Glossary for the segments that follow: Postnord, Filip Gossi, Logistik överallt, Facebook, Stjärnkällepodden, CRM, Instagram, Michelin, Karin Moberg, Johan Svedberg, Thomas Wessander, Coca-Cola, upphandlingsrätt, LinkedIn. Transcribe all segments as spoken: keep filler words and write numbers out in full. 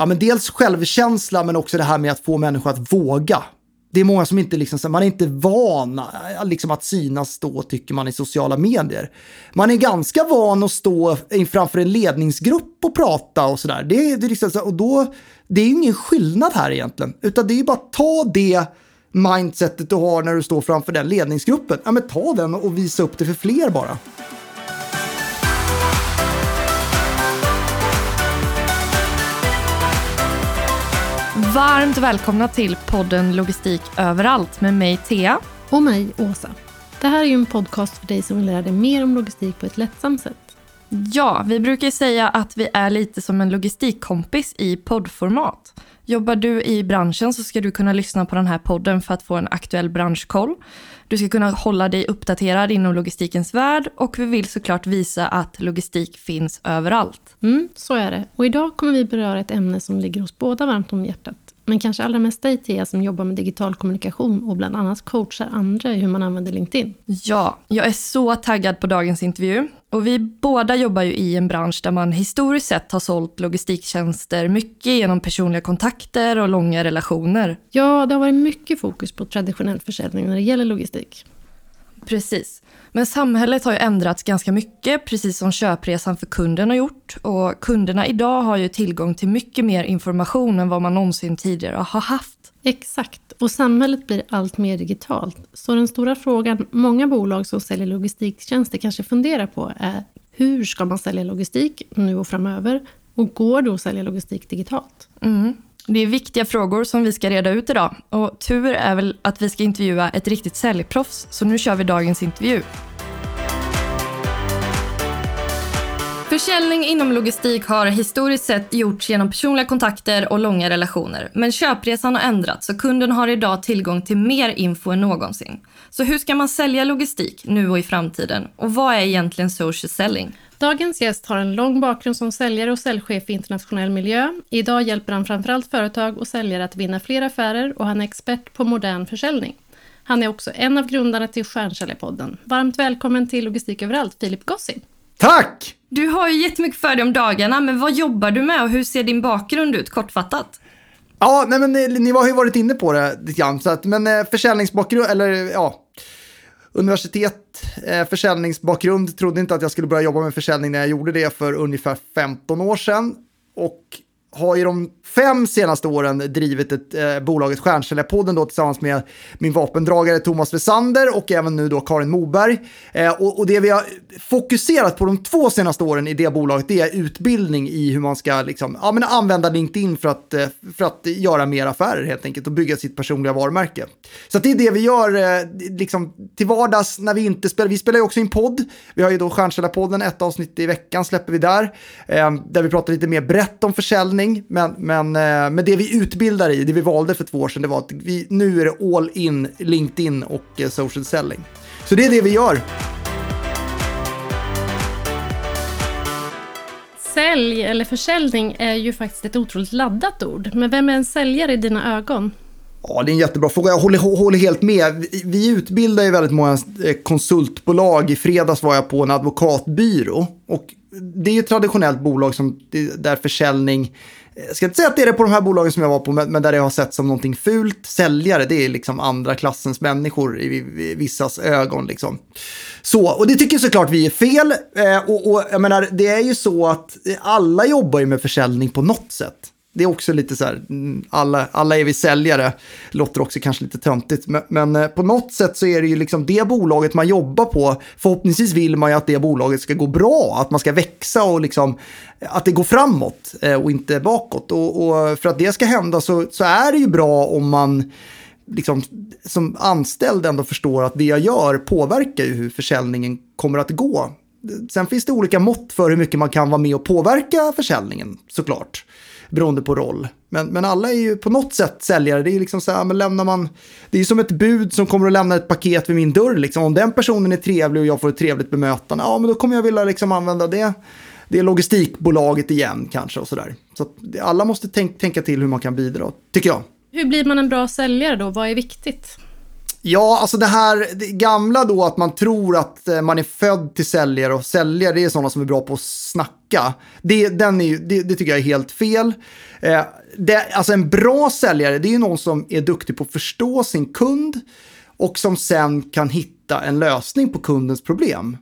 ja, men dels självkänsla, men också det här med att få människor att våga. Det är många som inte liksom, man är inte van liksom att synas då, tycker man, i sociala medier. Man är ganska van att stå framför en ledningsgrupp och prata och sådär. Det, det, liksom, och då, det är ju ingen skillnad här egentligen. Utan det är ju bara att ta det mindsetet du har när du står framför den ledningsgruppen. Ja, men ta den och visa upp det för fler bara. Varmt välkomna till podden Logistik överallt med mig Thea. Och mig Åsa. Det här är ju en podcast för dig som vill lära dig mer om logistik på ett lättsamt sätt. Ja, vi brukar säga att vi är lite som en logistikkompis i poddformat. Jobbar du i branschen så ska du kunna lyssna på den här podden för att få en aktuell branschkoll. Du ska kunna hålla dig uppdaterad inom logistikens värld och vi vill såklart visa att logistik finns överallt. Mm, så är det. Och idag kommer vi beröra ett ämne som ligger oss båda varmt om hjärtat. Men kanske allra mest dig Thea som jobbar med digital kommunikation och bland annat coachar andra i hur man använder LinkedIn. Ja, jag är så taggad på dagens intervju. Och vi båda jobbar ju i en bransch där man historiskt sett har sålt logistiktjänster mycket genom personliga kontakter och långa relationer. Ja, det har varit mycket fokus på traditionell försäljning när det gäller logistik. Precis. Men samhället har ju ändrats ganska mycket, precis som köpresan för kunden har gjort. Och kunderna idag har ju tillgång till mycket mer information än vad man någonsin tidigare har haft. Exakt. Och samhället blir allt mer digitalt. Så den stora frågan många bolag som säljer logistiktjänster kanske funderar på är hur ska man sälja logistik nu och framöver? Och går det att sälja logistik digitalt? Mm. Det är viktiga frågor som vi ska reda ut idag. Och tur är väl att vi ska intervjua ett riktigt säljproffs, så nu kör vi dagens intervju. Försäljning inom logistik har historiskt sett gjorts genom personliga kontakter och långa relationer. Men köpresan har ändrats så kunden har idag tillgång till mer info än någonsin. Så hur ska man sälja logistik nu och i framtiden? Och vad är egentligen social selling? Dagens gäst har en lång bakgrund som säljare och säljchef i internationell miljö. Idag hjälper han framförallt företag och säljare att vinna fler affärer och han är expert på modern försäljning. Han är också en av grundarna till Stjärnkällepodden. Varmt välkommen till Logistik överallt, Filip Gossi. Tack! Du har ju jättemycket för dig om dagarna, men vad jobbar du med och hur ser din bakgrund ut kortfattat? Ja, nej men ni, ni har ju varit inne på det lite grann, så att, men försäljningsbakgrund, eller ja, universitet, försäljningsbakgrund, trodde inte att jag skulle börja jobba med försäljning när jag gjorde det för ungefär femton år sedan. Och har ju de fem senaste åren drivit ett, eh, bolaget Stjärnkällepodden då, tillsammans med min vapendragare Thomas Wessander och även nu då Karin Moberg. Eh, och, och det vi har fokuserat på de två senaste åren i det bolaget, det är utbildning i hur man ska liksom, ja, men använda LinkedIn för att, för att göra mer affärer helt enkelt och bygga sitt personliga varumärke. Så det är det vi gör eh, liksom, till vardags när vi inte spelar. Vi spelar ju också en podd. Vi har ju då Stjärnkällepodden, ett avsnitt i veckan släpper vi där. Eh, där vi pratar lite mer brett om försäljning. Men, men, men det vi utbildar i, det vi valde för två år sedan, det var att vi, nu är det all in LinkedIn och social selling. Så det är det vi gör. Sälj eller försäljning är ju faktiskt ett otroligt laddat ord. Men vem är en säljare i dina ögon? Ja, det är en jättebra fråga. Jag håller, håller helt med. Vi utbildar ju väldigt många konsultbolag. I fredags var jag på en advokatbyrå och det är ju ett traditionellt bolag som, där försäljning, jag ska inte säga att det är det på de här bolagen som jag var på, men där jag har sett som någonting fult. Säljare, det är liksom andra klassens människor i vissas ögon liksom. Så, och det tycker såklart vi är fel. Och, och jag menar, det är ju så att alla jobbar ju med försäljning på något sätt. Det är också lite så här, alla, alla är vi säljare, låter också kanske lite töntigt. Men, men på något sätt så är det ju liksom det bolaget man jobbar på. Förhoppningsvis vill man ju att det bolaget ska gå bra, att man ska växa och liksom, att det går framåt och inte bakåt. Och, och för att det ska hända så, så är det ju bra om man liksom, som anställd ändå förstår att det jag gör påverkar ju hur försäljningen kommer att gå. Sen finns det olika mått för hur mycket man kan vara med och påverka försäljningen såklart. Beroende på roll. Men, men alla är ju på något sätt säljare. Det är ju liksom så här, men lämnar man, det är som ett bud som kommer att lämna ett paket vid min dörr. Liksom. Om den personen är trevlig och jag får ett trevligt bemötande, ja men då kommer jag vilja liksom använda det. Det är logistikbolaget igen kanske och sådär. Så att alla måste tänk, tänka till hur man kan bidra, tycker jag. Hur blir man en bra säljare då? Vad är viktigt? Ja, alltså det här det gamla då att man tror att man är född till säljare och säljare är sådana som är bra på att snacka. Det, den är ju, det, det tycker jag är helt fel. Eh, det, alltså en bra säljare, det är ju någon som är duktig på att förstå sin kund och som sen kan hitta en lösning på kundens problem.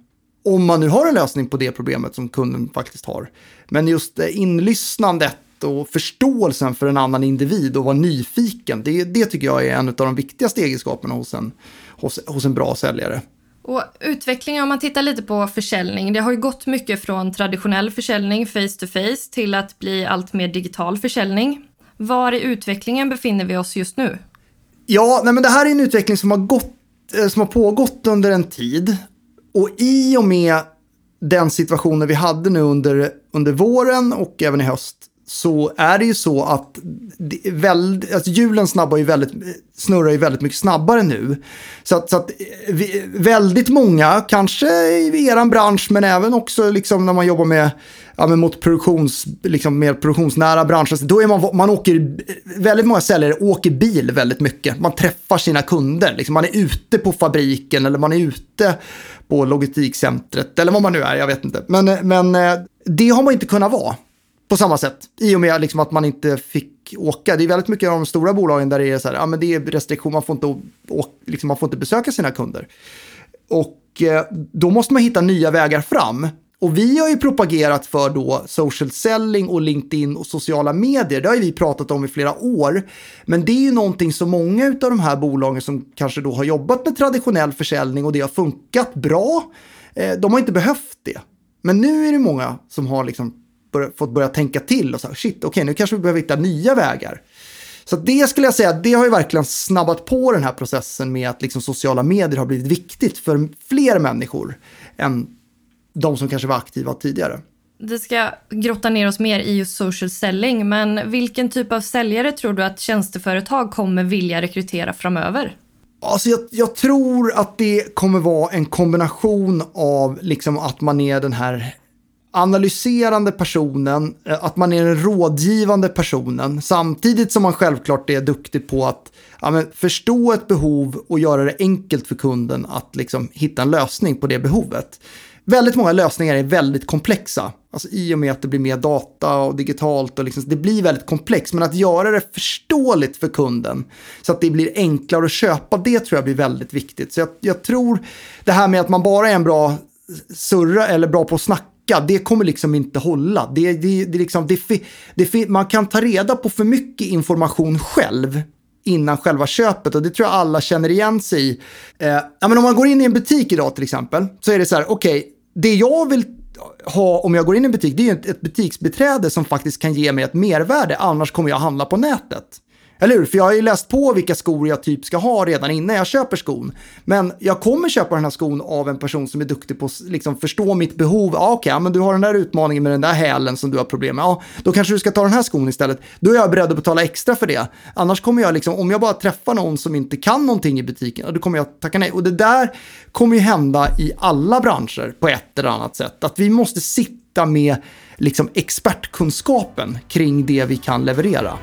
Om man nu har en lösning på det problemet som kunden faktiskt har. Men just inlyssnandet och förståelsen för en annan individ och vara nyfiken, det, det tycker jag är en av de viktigaste egenskaperna hos en, hos, hos en bra säljare. Och utvecklingen, om man tittar lite på försäljning, det har ju gått mycket från traditionell försäljning face to face till att bli allt mer digital försäljning. Var i utvecklingen befinner vi oss just nu? Ja, nej men det här är en utveckling som har, gått, som har pågått under en tid. Och i och med den situationen vi hade nu under, under våren och även i höst, så är det ju så att, väldigt, att hjulen snabbar ju väldigt, snurrar ju väldigt mycket snabbare nu. Så att, så att vi, väldigt många, kanske i er bransch men även också liksom när man jobbar med, ja, men mot produktions, liksom mer produktionsnära branscher, då är man, man åker, väldigt många säljare åker bil väldigt mycket. Man träffar sina kunder, liksom, man är ute på fabriken eller man är ute på logistikcentret eller vad man nu är, jag vet inte. Men, men det har man inte kunnat vara. På samma sätt, i och med liksom att man inte fick åka. Det är väldigt mycket av de stora bolagen där det är så här, ja, men det är restriktion, man får inte, åka, liksom, man får inte besöka sina kunder. Och eh, då måste man hitta nya vägar fram. Och vi har ju propagerat för då social selling och LinkedIn och sociala medier. Det har ju vi pratat om i flera år. Men det är ju någonting som många av de här bolagen som kanske då har jobbat med traditionell försäljning och det har funkat bra, eh, de har inte behövt det. Men nu är det många som har liksom fått börja tänka till och så här, shit, okej, okay, nu kanske vi behöver hitta nya vägar. Så det skulle jag säga, det har ju verkligen snabbat på den här processen med att liksom sociala medier har blivit viktigt för fler människor än de som kanske var aktiva tidigare. Det ska grotta ner oss mer i just social selling, men vilken typ av säljare tror du att tjänsteföretag kommer vilja rekrytera framöver? Alltså jag, jag tror att det kommer vara en kombination av liksom att man är den här analyserande personen, att man är den rådgivande personen samtidigt som man självklart är duktig på att ja, men förstå ett behov och göra det enkelt för kunden att liksom hitta en lösning på det behovet. Väldigt många lösningar är väldigt komplexa, alltså i och med att det blir mer data och digitalt och liksom, det blir väldigt komplext, men att göra det förståeligt för kunden så att det blir enklare att köpa, det tror jag blir väldigt viktigt. Så jag, jag tror det här med att man bara är en bra surra eller bra på att snacka, det kommer liksom inte hålla. Det, det, det liksom, det, det, man kan ta reda på för mycket information själv innan själva köpet, och det tror jag alla känner igen sig i. Eh, ja, men om man går in i en butik idag till exempel, så är det så här, okej, okay, det jag vill ha om jag går in i en butik, det är ett, ett butiksbiträde som faktiskt kan ge mig ett mervärde, annars kommer jag handla på nätet. Eller hur? För jag har ju läst på vilka skor jag typ ska ha redan innan jag köper skon. Men jag kommer köpa den här skon av en person som är duktig på att liksom förstå mitt behov. Ja, okej, okay, men du har den där utmaningen med den där hälen som du har problem med. Ja, då kanske du ska ta den här skon istället. Då är jag beredd att betala extra för det. Annars kommer jag liksom, om jag bara träffar någon som inte kan någonting i butiken, då kommer jag tacka nej. Och det där kommer ju hända i alla branscher på ett eller annat sätt. Att vi måste sitta med liksom expertkunskapen kring det vi kan leverera.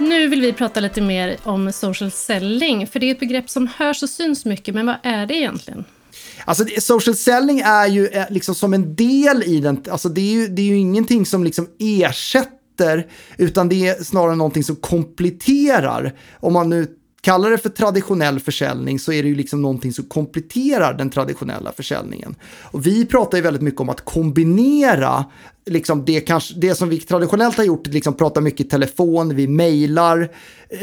Nu vill vi prata lite mer om social selling, för det är ett begrepp som hörs och syns mycket, men vad är det egentligen? Alltså social selling är ju liksom som en del i den, alltså det är ju, det är ju ingenting som liksom ersätter, utan det är snarare någonting som kompletterar. Om man nu kallar det för traditionell försäljning, så är det ju liksom någonting som kompletterar den traditionella försäljningen. Och vi pratar ju väldigt mycket om att kombinera liksom det, kanske, det som vi traditionellt har gjort, liksom prata mycket i telefon, vi mejlar,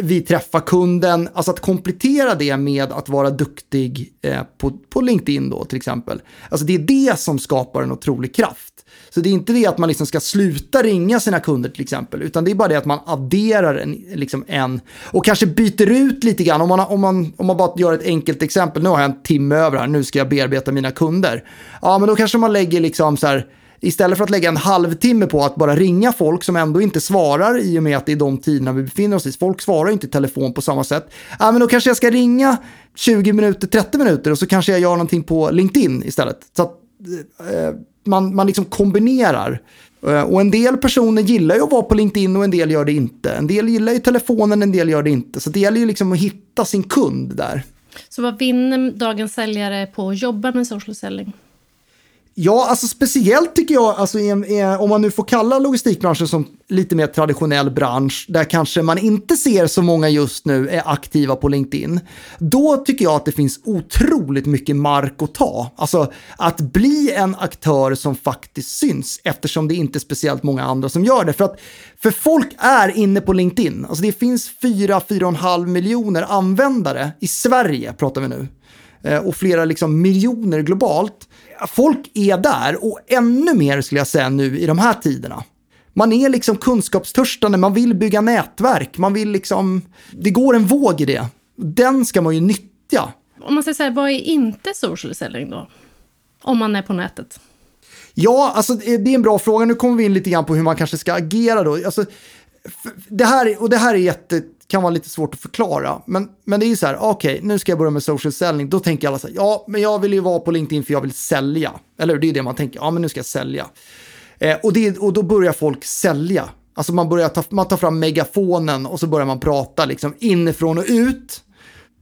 vi träffar kunden. Alltså att komplettera det med att vara duktig eh, på, på LinkedIn då till exempel. Alltså det är det som skapar en otrolig kraft. Så det är inte det att man liksom ska sluta ringa sina kunder till exempel, utan det är bara det att man adderar en, liksom en och kanske byter ut lite grann. Om man, om, man, om man bara gör ett enkelt exempel, nu har jag en timme över här, nu ska jag bearbeta mina kunder. Ja, men då kanske man lägger liksom så här, istället för att lägga en halvtimme på att bara ringa folk som ändå inte svarar, i och med att det är de tiderna vi befinner oss i. Folk svarar inte i telefon på samma sätt. Ja, men då kanske jag ska ringa tjugo minuter, trettio minuter, och så kanske jag gör någonting på LinkedIn istället. Så att eh, man, man liksom kombinerar Och en del personer gillar ju att vara på LinkedIn och en del gör det inte. En del gillar ju telefonen, en del gör det inte. Så det gäller ju liksom att hitta sin kund där. Så vad vinner dagens säljare på att jobba med social selling? Ja, alltså speciellt tycker jag, alltså, om man nu får kalla logistikbranschen som lite mer traditionell bransch, där kanske man inte ser så många just nu är aktiva på LinkedIn. Då tycker jag att det finns otroligt mycket mark att ta. Alltså att bli en aktör som faktiskt syns, eftersom det inte är speciellt många andra som gör det. För att för folk är inne på LinkedIn. Alltså det finns fyra till fyra komma fem miljoner användare i Sverige, pratar vi nu. Och flera liksom miljoner globalt. Folk är där, och ännu mer skulle jag säga nu i de här tiderna. Man är liksom kunskapstörstande, man vill bygga nätverk, man vill liksom, det går en våg i det. Den ska man ju nyttja. Om man säger så här, vad är inte social selling då? Om man är på nätet. Ja, alltså det är en bra fråga. Nu kommer vi in lite grann på hur man kanske ska agera då. Alltså, det här, och det här är jätte... kan vara lite svårt att förklara. Men, men det är ju så här, okej, okay, nu ska jag börja med social selling. Då tänker alla så här, ja, men jag vill ju vara på LinkedIn för jag vill sälja. Eller det är det man tänker, ja men nu ska jag sälja. Eh, och, det, och då börjar folk sälja. Alltså man, börjar ta, man tar fram megafonen och så börjar man prata liksom inifrån och ut.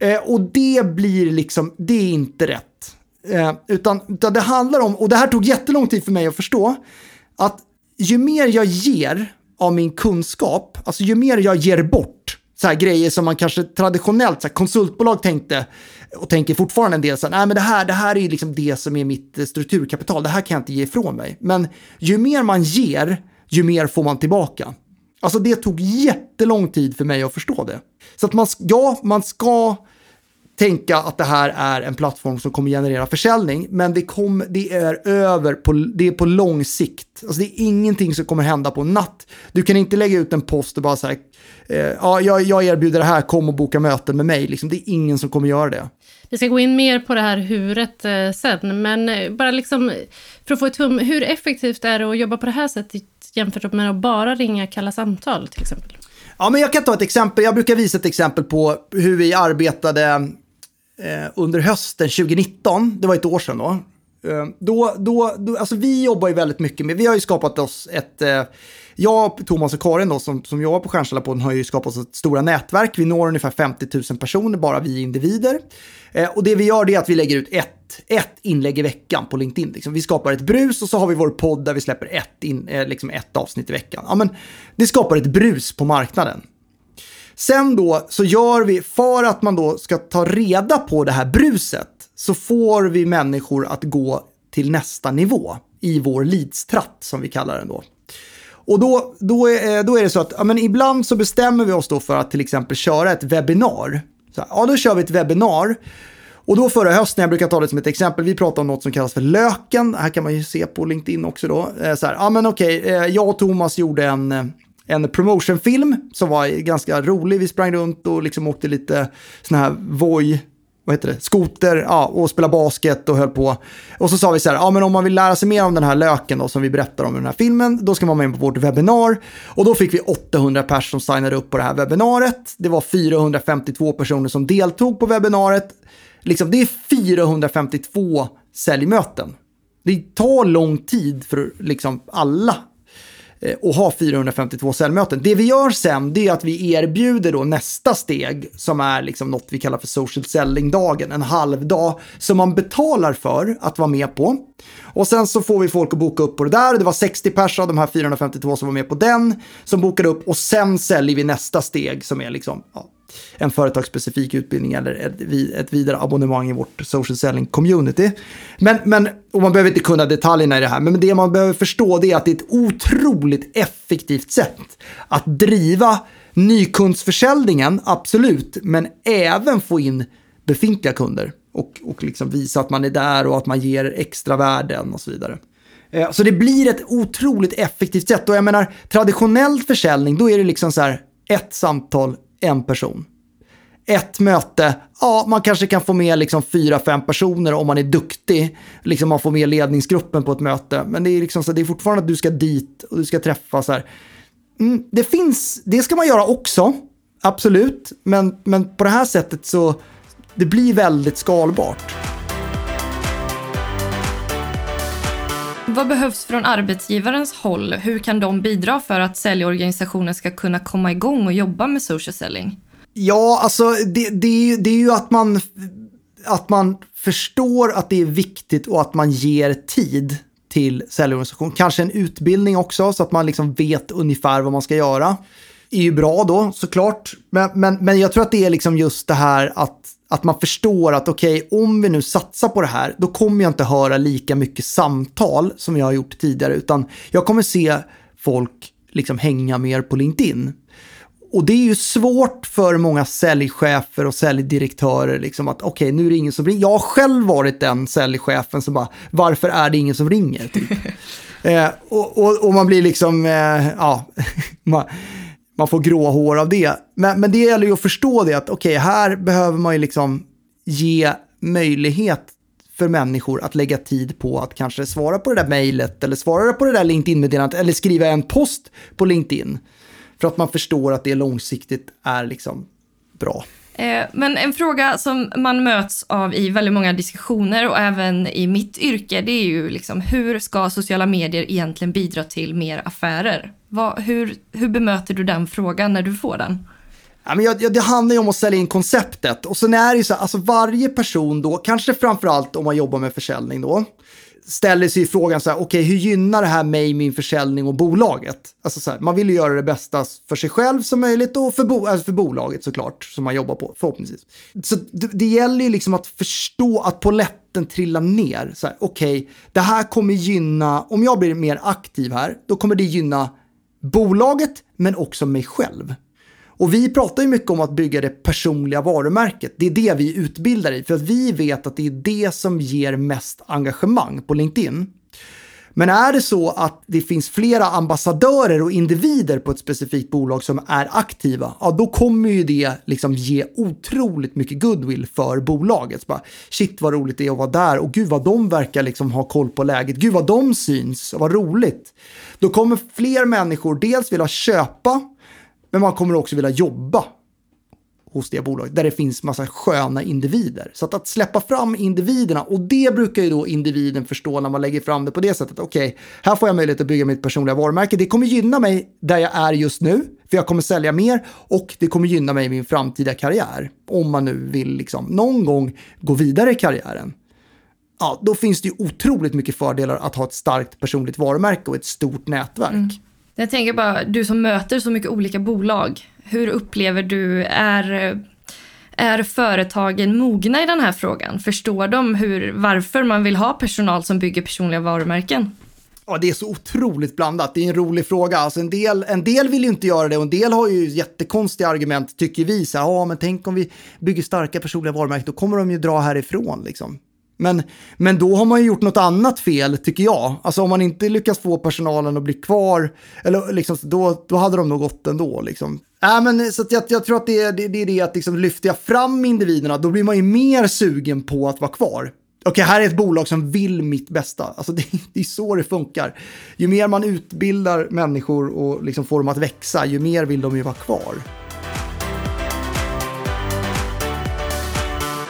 Eh, och det blir liksom, det är inte rätt. Eh, utan, utan det handlar om, och det här tog jättelång tid för mig att förstå, att ju mer jag ger av min kunskap, alltså ju mer jag ger bort så här grejer som man kanske traditionellt så här, konsultbolag tänkte och tänker fortfarande en del så här, nej men det här, det här är liksom det som är mitt strukturkapital, det här kan jag inte ge ifrån mig. Men ju mer man ger, ju mer får man tillbaka. Alltså det tog jättelång tid för mig att förstå det. Så att man, ja, man ska tänka att det här är en plattform som kommer generera försäljning, men det, kom, det är över på, det är på lång sikt. Alltså det är ingenting som kommer hända på en natt. Du kan inte lägga ut en post och bara så här, eh, ja, jag, jag erbjuder det här, kom och boka möten med mig. Liksom, det är ingen som kommer göra det. Vi ska gå in mer på det här huret eh, sen, men bara liksom för att få ett hum, hur effektivt är det att jobba på det här sättet jämfört med att bara ringa kalla samtal till exempel? Ja, men jag kan ta ett exempel. Jag brukar visa ett exempel på hur vi arbetade under hösten tjugonitton, det var ett år sedan då, då, då, då alltså vi jobbar ju väldigt mycket med, vi har ju skapat oss ett, jag, Thomas och Karin då, som, som jobbar på Stjärnkällepodden, har ju skapat oss ett stora nätverk, vi når ungefär femtio tusen personer, bara vi individer, och det vi gör det är att vi lägger ut ett ett inlägg i veckan på LinkedIn. Liksom. Vi skapar ett brus och så har vi vår podd där vi släpper ett, in, liksom ett avsnitt i veckan. Ja, men det skapar ett brus på marknaden. Sen då så gör vi, för att man då ska ta reda på det här bruset, så får vi människor att gå till nästa nivå i vår leadstratt som vi kallar den då. Och då, då, är, då är det så att ja, men ibland så bestämmer vi oss då för att till exempel köra ett webbinar. Så här, ja, då kör vi ett webbinar. Och då förra hösten, jag brukar ta det som ett exempel, vi pratade om något som kallas för löken. Här kan man ju se på LinkedIn också då. Så här, ja men okej, jag och Thomas gjorde en, en promotionfilm som var ganska rolig. Vi sprang runt och liksom åkte lite sån här voj, vad heter det, skoter, ja, och spelade basket och höll på. Och så sa vi så här, ja men om man vill lära sig mer om den här löken då, som vi berättar om i den här filmen, då ska man vara med på vårt webbinar. Och då fick vi åttahundra personer som signade upp på det här webbinariet. Det var fyrahundrafemtiotvå personer som deltog på webbinariet. Liksom, det är fyrahundrafemtiotvå säljmöten. Det tar lång tid för liksom alla eh, att ha fyrahundrafemtiotvå säljmöten. Det vi gör sen det är att vi erbjuder då nästa steg som är liksom något vi kallar för social selling-dagen. En halv dag som man betalar för att vara med på. Och sen så får vi folk att boka upp på det där. Det var sextio personer av de här fyrahundrafemtiotvå som var med på den som bokade upp. Och sen säljer vi nästa steg som är liksom... Ja, en företagsspecifik utbildning eller ett vidare abonnemang i vårt social selling community. Men, men, och man behöver inte kunna detaljerna i det här, men det man behöver förstå det är att det är ett otroligt effektivt sätt att driva nykundsförsäljningen, absolut, men även få in befintliga kunder och, och liksom visa att man är där och att man ger extra värden och så vidare. Så det blir ett otroligt effektivt sätt, och jag menar traditionell försäljning, då är det liksom så här ett samtal, en person. Ett möte, ja man kanske kan få med liksom fyra, fem personer om man är duktig. Liksom man får med ledningsgruppen på ett möte. Men det är, liksom så, det är fortfarande att du ska dit och du ska träffa så här. Mm, det finns, det ska man göra också. Absolut. Men, men på det här sättet så det blir väldigt skalbart. Vad behövs från arbetsgivarens håll? Hur kan de bidra för att säljorganisationen ska kunna komma igång och jobba med social selling? Ja, alltså det, det, det är ju att man, att man förstår att det är viktigt och att man ger tid till säljorganisation. Kanske en utbildning också så att man liksom vet ungefär vad man ska göra. Det är ju bra då såklart. Men, men, men jag tror att det är liksom just det här att, att man förstår att okej, okay, om vi nu satsar på det här då kommer jag inte höra lika mycket samtal som jag har gjort tidigare utan jag kommer se folk liksom hänga mer på LinkedIn. Och det är ju svårt för många säljchefer och säljdirektörer liksom att okej, okay, nu är det ingen som ringer. Jag har själv varit den säljchefen som bara, varför är det ingen som ringer? Typ. eh, och, och, och man blir liksom, eh, ja, man, man får grå hår av det. Men, men det gäller ju att förstå det att okej, okay, här behöver man ju liksom ge möjlighet för människor att lägga tid på att kanske svara på det där mejlet eller svara på det där LinkedIn-meddelandet eller skriva en post på LinkedIn. För att man förstår att det långsiktigt är liksom bra. Eh, men en fråga som man möts av i väldigt många diskussioner och även i mitt yrke, det är ju liksom hur ska sociala medier egentligen bidra till mer affärer? Vad, hur, hur bemöter du den frågan när du får den? Ja, men jag, jag, det handlar ju om att sälja in konceptet. Och sen är det ju så här, alltså varje person då, kanske framförallt om man jobbar med försäljning då, ställer sig frågan så här, okej, okay, hur gynnar det här mig, min försäljning och bolaget? Alltså så här, man vill ju göra det bästa för sig själv som möjligt och för, bo- alltså för bolaget såklart som man jobbar på förhoppningsvis. Så det, det gäller ju liksom att förstå att poletten trillar ner. Så här, okej, okay, det här kommer gynna, om jag blir mer aktiv här, då kommer det gynna bolaget men också mig själv. Och vi pratar ju mycket om att bygga det personliga varumärket. Det är det vi utbildar i. För att vi vet att det är det som ger mest engagemang på LinkedIn. Men är det så att det finns flera ambassadörer och individer på ett specifikt bolag som är aktiva. Ja, då kommer ju det liksom ge otroligt mycket goodwill för bolaget. Så bara, shit vad roligt det är att vara där. Och gud vad de verkar liksom ha koll på läget. Gud vad de syns. Vad roligt. Då kommer fler människor dels vilja köpa. Men man kommer också vilja jobba hos det bolaget där det finns massa sköna individer. Så att, att släppa fram individerna, och det brukar ju då individen förstå när man lägger fram det på det sättet. Okej, okay, här får jag möjlighet att bygga mitt personliga varumärke. Det kommer gynna mig där jag är just nu, för jag kommer sälja mer, och det kommer gynna mig i min framtida karriär. Om man nu vill liksom någon gång gå vidare i karriären. Ja, då finns det ju otroligt mycket fördelar att ha ett starkt personligt varumärke och ett stort nätverk. Mm. Jag tänker bara, du som möter så mycket olika bolag, hur upplever du, är, är företagen mogna i den här frågan? Förstår de hur, varför man vill ha personal som bygger personliga varumärken? Ja, det är så otroligt blandat. Det är en rolig fråga. Alltså en, del, en del vill ju inte göra det, och en del har ju jättekonstiga argument, tycker vi. Så här, ja, men tänk om vi bygger starka personliga varumärken, då kommer de ju dra härifrån liksom. Men, men då har man ju gjort något annat fel, tycker jag. Alltså om man inte lyckas få personalen att bli kvar, eller liksom, då, då hade de nog gått ändå. Liksom. Äh, men, så att jag, jag tror att det är det, det, det att liksom, lyfter jag fram individerna, då blir man ju mer sugen på att vara kvar. Okej, här är ett bolag som vill mitt bästa. Alltså det, det är så det funkar. Ju mer man utbildar människor och liksom får dem att växa, ju mer vill de ju vara kvar.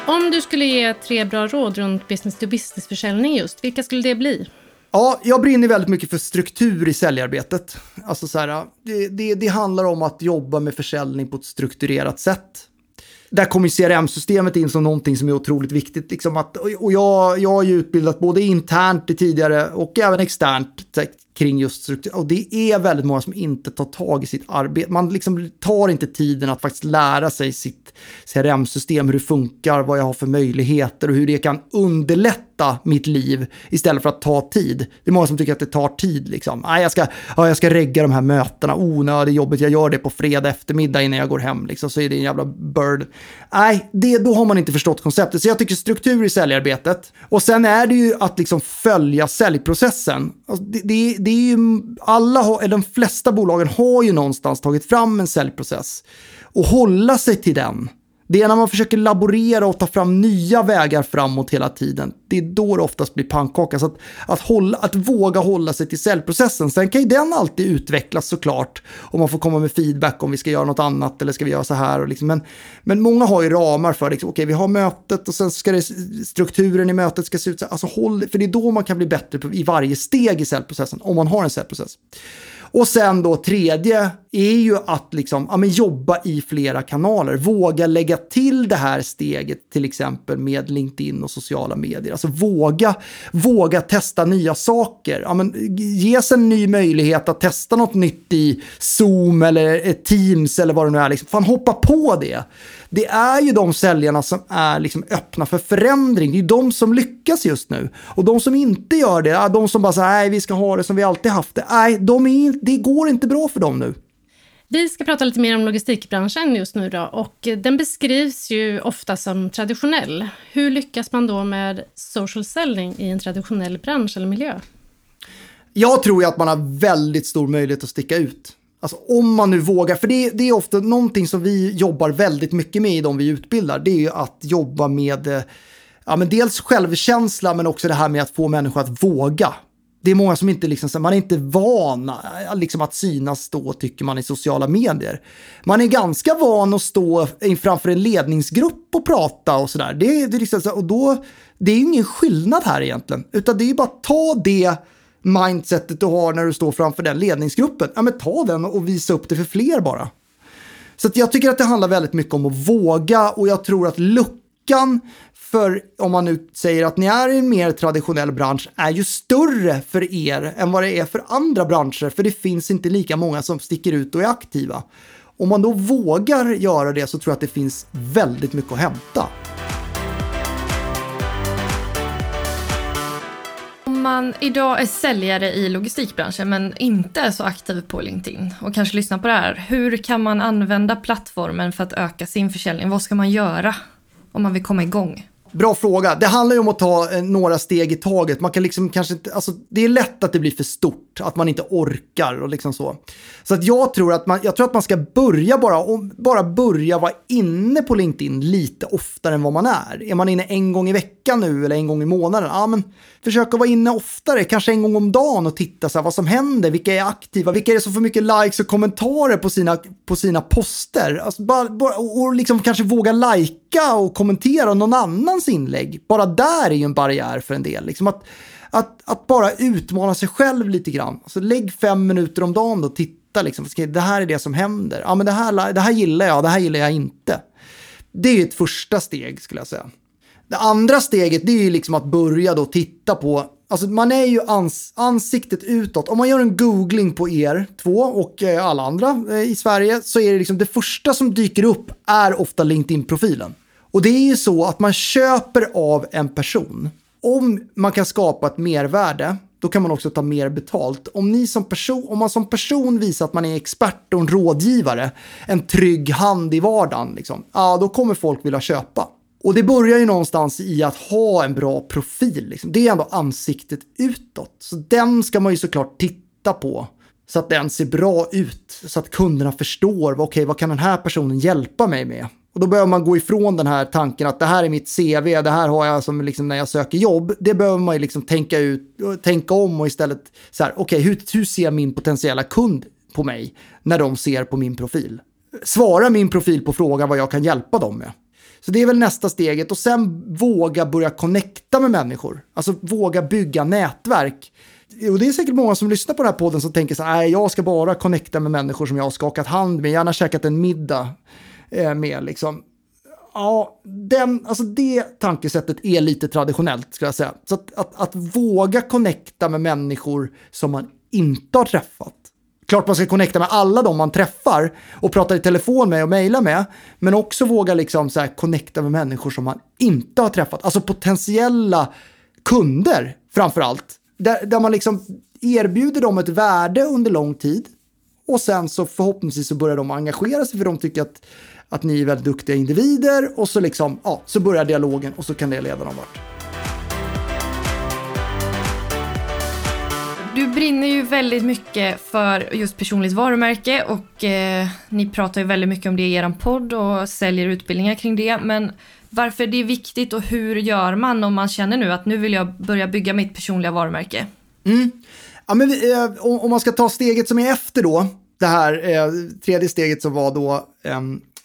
Om du skulle ge tre bra råd runt business-to-business-försäljning just, vilka skulle det bli? Ja, jag brinner väldigt mycket för struktur i säljarbetet. Alltså så här, det, det, det handlar om att jobba med försäljning på ett strukturerat sätt. Där kommer C R M-systemet in som någonting som är otroligt viktigt. Liksom att, och jag, jag har ju utbildat både internt tidigare och även externt kring just struktur. Och det är väldigt många som inte tar tag i sitt arbete. Man liksom tar inte tiden att faktiskt lära sig sitt C R M-system, hur det funkar, vad jag har för möjligheter och hur det kan underlätta mitt liv istället för att ta tid. Det är många som tycker att det tar tid. Liksom. Nej, jag ska, ja, jag ska regga de här mötena. Onödigt jobbigt, jag gör det på fredag eftermiddag innan jag går hem. Liksom. Så är det en jävla bird. Nej, det, då har man inte förstått konceptet. Så jag tycker struktur i säljarbetet. Och sen är det ju att liksom följa säljprocessen. Alltså det, det, det är ju, alla har, eller de flesta bolagen har ju någonstans tagit fram en säljprocess. Och hålla sig till den. Det är när man försöker laborera och ta fram nya vägar framåt hela tiden. Det är då det oftast blir pannkaka. Så att, att, hålla, att våga hålla sig till säljprocessen. Sen kan ju den alltid utvecklas såklart. Om man får komma med feedback om vi ska göra något annat eller ska vi göra så här. Och liksom. men, men många har ju ramar för liksom, okej, vi har mötet och sen ska det, strukturen i mötet ska se ut så här. Alltså, håll, för det är då man kan bli bättre på, i varje steg i säljprocessen om man har en säljprocess. Och sen då tredje är ju att liksom, ja, men jobba i flera kanaler. Våga lägga till det här steget till exempel med LinkedIn och sociala medier. Alltså våga, våga testa nya saker. Ja, men, ges en ny möjlighet att testa något nytt i Zoom eller Teams eller vad det nu är. Liksom. Fan, hoppa på det. Det är ju de säljarna som är liksom öppna för förändring. Det är de som lyckas just nu. Och de som inte gör det, de som bara säger nej, vi ska ha det som vi alltid haft det. Nej, de är, det går inte bra för dem nu. Vi ska prata lite mer om logistikbranschen just nu då, och den beskrivs ju ofta som traditionell. Hur lyckas man då med social selling i en traditionell bransch eller miljö? Jag tror ju att man har väldigt stor möjlighet att sticka ut. Alltså om man nu vågar, för det, det är ofta någonting som vi jobbar väldigt mycket med i de vi utbildar. Det är ju att jobba med ja, men dels självkänsla men också det här med att få människor att våga. Det är många som inte liksom, man är inte van liksom att synas då, tycker man, i sociala medier. Man är ganska van att stå framför en ledningsgrupp och prata och sådär. Det, det, liksom, och då, det är ju ingen skillnad här egentligen, utan det är ju bara att ta det mindsetet du har när du står framför den ledningsgruppen. Ja, men ta den och visa upp det för fler bara. Så att jag tycker att det handlar väldigt mycket om att våga, och jag tror att luckan för, om man nu säger att ni är i en mer traditionell bransch, är ju större för er än vad det är för andra branscher, för det finns inte lika många som sticker ut och är aktiva. Om man då vågar göra det så tror jag att det finns väldigt mycket att hämta. Om man idag är säljare i logistikbranschen men inte är så aktiv på LinkedIn och kanske lyssnar på det här, hur kan man använda plattformen för att öka sin försäljning? Vad ska man göra om man vill komma igång? Bra fråga. Det handlar ju om att ta några steg i taget. Man kan liksom kanske inte, alltså det är lätt att det blir för stort, att man inte orkar och liksom så. Så att jag tror att man jag tror att man ska börja bara och bara börja vara inne på LinkedIn lite oftare än vad man är. Är man inne en gång i veckan nu eller en gång i månaden? Ja, men försök att vara inne oftare, kanske en gång om dagen, och titta så här, vad som händer, vilka är aktiva, vilka är det som får mycket likes och kommentarer på sina på sina poster. Alltså bara, bara och liksom kanske våga likea och kommentera någon annan inlägg. Bara där är ju en barriär för en del. Liksom att, att, att bara utmana sig själv lite grann. Alltså lägg fem minuter om dagen och titta. Liksom. Det här är det som händer. Ja, men det, här, det här gillar jag, det här gillar jag inte. Det är ju ett första steg skulle jag säga. Det andra steget det är ju liksom att börja då titta på. Alltså man är ju ans- ansiktet utåt. Om man gör en googling på er två och eh, alla andra eh, i Sverige, så är det liksom det första som dyker upp är ofta LinkedIn-profilen. Och det är ju så att man köper av en person. Om man kan skapa ett mervärde, då kan man också ta mer betalt. Om, ni som person, om man som person visar att man är expert och en rådgivare, en trygg hand i vardagen, liksom, ja, då kommer folk vilja köpa. Och det börjar ju någonstans i att ha en bra profil. Liksom. Det är ändå ansiktet utåt. Så den ska man ju såklart titta på. Så att den ser bra ut. Så att kunderna förstår, okej, vad kan den här personen hjälpa mig med? Och då behöver man gå ifrån den här tanken att det här är mitt C V, det här har jag som liksom när jag söker jobb. Det behöver man ju liksom tänka ut, tänka om och istället så här, okej, hur, hur ser min potentiella kund på mig när de ser på min profil? Svara min profil på frågan vad jag kan hjälpa dem med. Så det är väl nästa steget, och sen våga börja connecta med människor. Alltså våga bygga nätverk. Och det är säkert många som lyssnar på den här podden som tänker så här, nej, jag ska bara connecta med människor som jag har skakat hand med, gärna käkat en middag. Med liksom, ja, den, alltså det tankesättet är lite traditionellt skulle jag säga. Så att, att, att våga connecta med människor som man inte har träffat. Klart man ska connecta med alla de man träffar och prata i telefon med och mejla med. Men också våga liksom så här connecta med människor som man inte har träffat. Alltså potentiella kunder framförallt. Där, där man liksom erbjuder dem ett värde under lång tid. Och sen så förhoppningsvis så börjar de engagera sig, för de tycker att, att ni är väldigt duktiga individer. Och så, liksom, ja, så börjar dialogen och så kan det leda någon vart. Du brinner ju väldigt mycket för just personligt varumärke och eh, ni pratar ju väldigt mycket om det i er podd och säljer utbildningar kring det. Men varför det är viktigt och hur gör man om man känner nu att nu vill jag börja bygga mitt personliga varumärke? Mm. Ja, men vi, eh, om, om man ska ta steget som är efter då, det här eh, tredje steget som var då eh,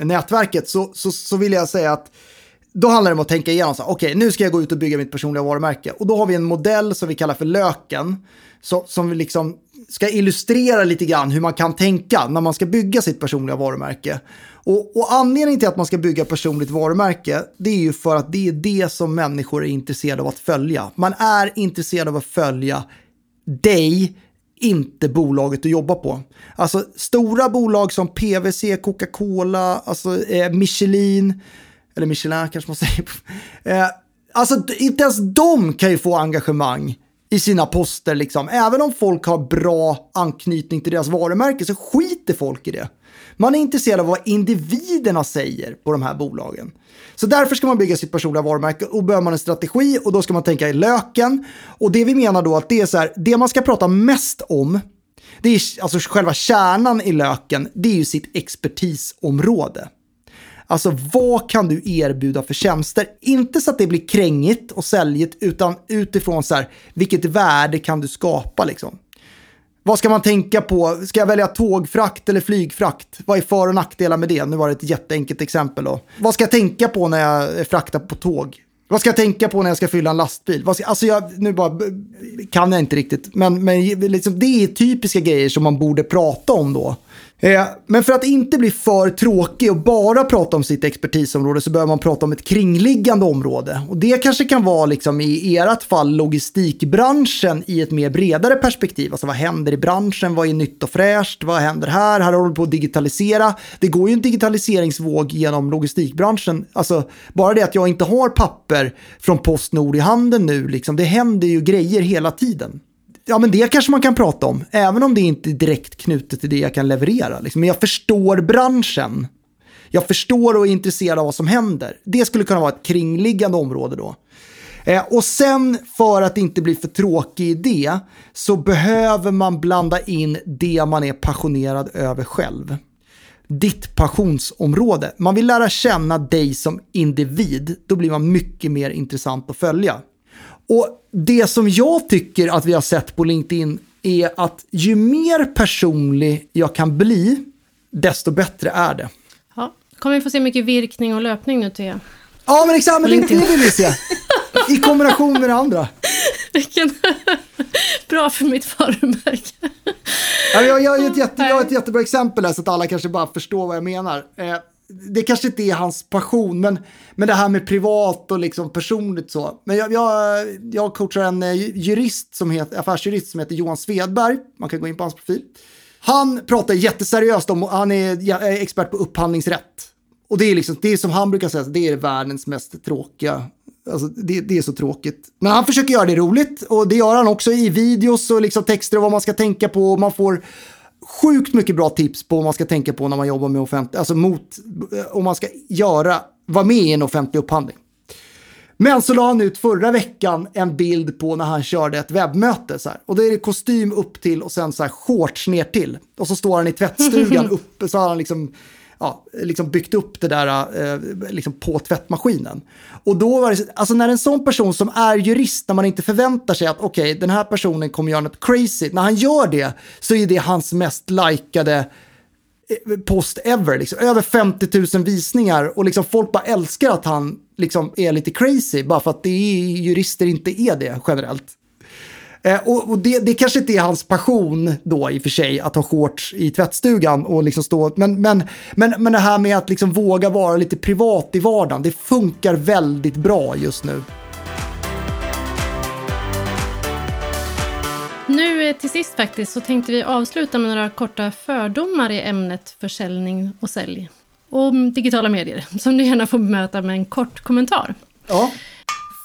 nätverket, så, så, så vill jag säga att då handlar det om att tänka igenom så här, okej, nu ska jag gå ut och bygga mitt personliga varumärke. Och då har vi en modell som vi kallar för löken, så, som liksom ska illustrera lite grann hur man kan tänka när man ska bygga sitt personliga varumärke. Och, och anledningen till att man ska bygga personligt varumärke, det är ju för att det är det som människor är intresserade av att följa. Man är intresserad av att följa dig, inte bolaget att jobba på. Alltså stora bolag som P V C, Coca-Cola, alltså eh, Michelin... Eller Michelin kanske man säger. Eh, alltså inte ens de kan ju få engagemang i sina poster. Liksom. Även om folk har bra anknytning till deras varumärke så skiter folk i det. Man är intresserad av vad individerna säger på de här bolagen. Så därför ska man bygga sitt personliga varumärke och behöver man en strategi och då ska man tänka i löken. Och det vi menar då att det är så här, det man ska prata mest om, det är, alltså själva kärnan i löken, det är ju sitt expertisområde. Alltså vad kan du erbjuda för tjänster? Inte så att det blir krängigt och säljigt utan utifrån så här, vilket värde kan du skapa liksom? Vad ska man tänka på? Ska jag välja tågfrakt eller flygfrakt? Vad är för- och nackdelar med det? Nu var det ett jätteenkelt exempel då. Vad ska jag tänka på när jag fraktar på tåg? Vad ska jag tänka på när jag ska fylla en lastbil? Vad ska, alltså jag, nu bara kan jag inte riktigt. Men, men liksom, det är typiska grejer som man borde prata om då. Eh, men för att inte bli för tråkig och bara prata om sitt expertisområde så behöver man prata om ett kringliggande område. Och det kanske kan vara liksom, i ert fall logistikbranschen i ett mer bredare perspektiv. Alltså vad händer i branschen? Vad är nytt och fräscht? Vad händer här? Här håller vi på att digitalisera. Det går ju en digitaliseringsvåg genom logistikbranschen. Alltså bara det att jag inte har papper från Postnord i handen nu. Liksom, det händer ju grejer hela tiden. Ja, men det kanske man kan prata om, även om det inte är direkt knutet till det jag kan leverera. Liksom. Men jag förstår branschen. Jag förstår och är intresserad av vad som händer. Det skulle kunna vara ett kringliggande område då. Eh, och sen för att inte bli för tråkig i det så behöver man blanda in det man är passionerad över själv. Ditt passionsområde. Man vill lära känna dig som individ. Då blir man mycket mer intressant att följa. Och det som jag tycker att vi har sett på LinkedIn är att ju mer personlig jag kan bli, desto bättre är det. Ja, kommer vi få se mycket virkning och löpning nu till er? Ja, men exakt, men LinkedIn vill vi se. I kombination med det andra. Vilken bra för mitt varumärke. Ja, jag, jag, är ett jätte, jag är ett jättebra exempel här så att alla kanske bara förstår vad jag menar. Eh, Det kanske inte är hans passion, men, men det här med privat och liksom personligt så. Men jag, jag, jag coachar en jurist som heter, affärsjurist som heter Johan Svedberg. Man kan gå in på hans profil. Han pratar jätteseriöst om, han är expert på upphandlingsrätt. Och det är, liksom, det är som han brukar säga, det är världens mest tråkiga. Alltså, det, det är så tråkigt. Men han försöker göra det roligt och det gör han också i videos och liksom texter och vad man ska tänka på. Man får... sjukt mycket bra tips på vad man ska tänka på när man jobbar med offentlig, alltså mot om man ska göra, vara med i en offentlig upphandling. Men så la han ut förra veckan en bild på när han körde ett webbmöte så här. Och då är det kostym upp till och sen så här shorts ner till. Och så står han i tvättstugan uppe så har han liksom, ja, liksom byggt upp det där eh, liksom på tvättmaskinen. Och då var det, alltså när en sån person som är jurist, när man inte förväntar sig att okej, okay, den här personen kommer göra något crazy. När han gör det så är det hans mest likade post ever. Liksom. Över femtio tusen visningar och liksom folk bara älskar att han liksom är lite crazy bara för att det är, jurister inte är det generellt. Och det, det kanske inte är hans passion då i och för sig att ha shorts i tvättstugan och liksom stå, men, men, men, men det här med att liksom våga vara lite privat i vardagen, det funkar väldigt bra just nu. Nu till sist faktiskt så tänkte vi avsluta med några korta fördomar i ämnet försäljning och sälj och digitala medier som du gärna får bemöta med en kort kommentar. Ja.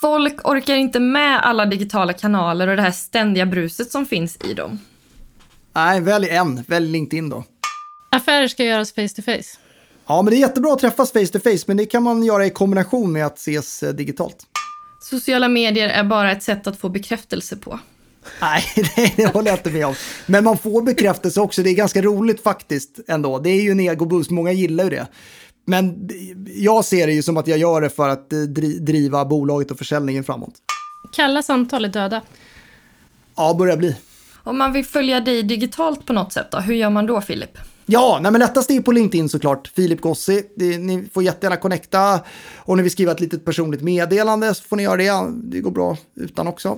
Folk orkar inte med alla digitala kanaler och det här ständiga bruset som finns i dem. Nej, välj en. Välj LinkedIn då. Affärer ska göras face to face. Ja, men det är jättebra att träffas face to face, men det kan man göra i kombination med att ses digitalt. Sociala medier är bara ett sätt att få bekräftelse på. Nej, det, det håller jag inte med om. Men man får bekräftelse också. Det är ganska roligt faktiskt ändå. Det är ju en egoboost. Många gillar ju det. Men jag ser det ju som att jag gör det för att driva bolaget och försäljningen framåt. Kalla samtal är döda. Ja, börjar bli. Om man vill följa dig digitalt på något sätt då, hur gör man då, Filip? Ja, nej, men lättast är på LinkedIn såklart. Filip Gossi. Det, ni får jättegärna connecta. Och när vi skriver ett litet personligt meddelande så får ni göra det. Det går bra utan också.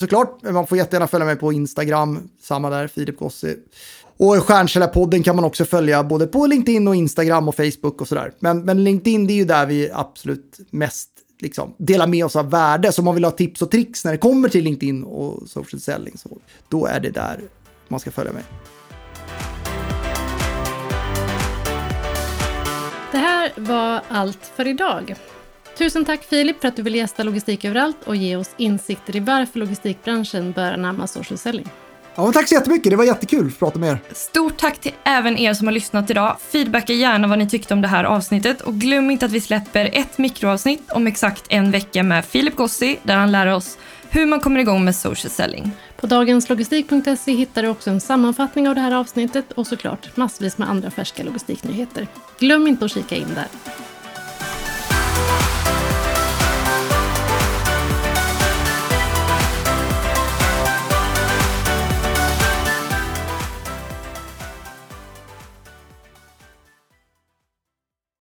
Såklart, man får jättegärna följa mig på Instagram. Samma där, Filip Gossi. Och Stjärnkällepodden kan man också följa både på LinkedIn och Instagram och Facebook och sådär. Men, men LinkedIn, det är ju där vi absolut mest liksom delar med oss av värde. Så om man vill ha tips och tricks när det kommer till LinkedIn och social selling, så då är det där man ska följa mig. Det här var allt för idag. Tusen tack Filip för att du vill gästa Logistik överallt och ge oss insikter i varför logistikbranschen bör anamma social selling. Ja, tack så jättemycket, det var jättekul att prata med er. Stort tack till även er som har lyssnat idag. Feedbacka gärna vad ni tyckte om det här avsnittet. Och glöm inte att vi släpper ett mikroavsnitt om exakt en vecka med Filip Gossi, där han lär oss hur man kommer igång med social selling. På dagenslogistik punkt se hittar du också en sammanfattning av det här avsnittet och såklart massvis med andra färska logistiknyheter. Glöm inte att kika in där.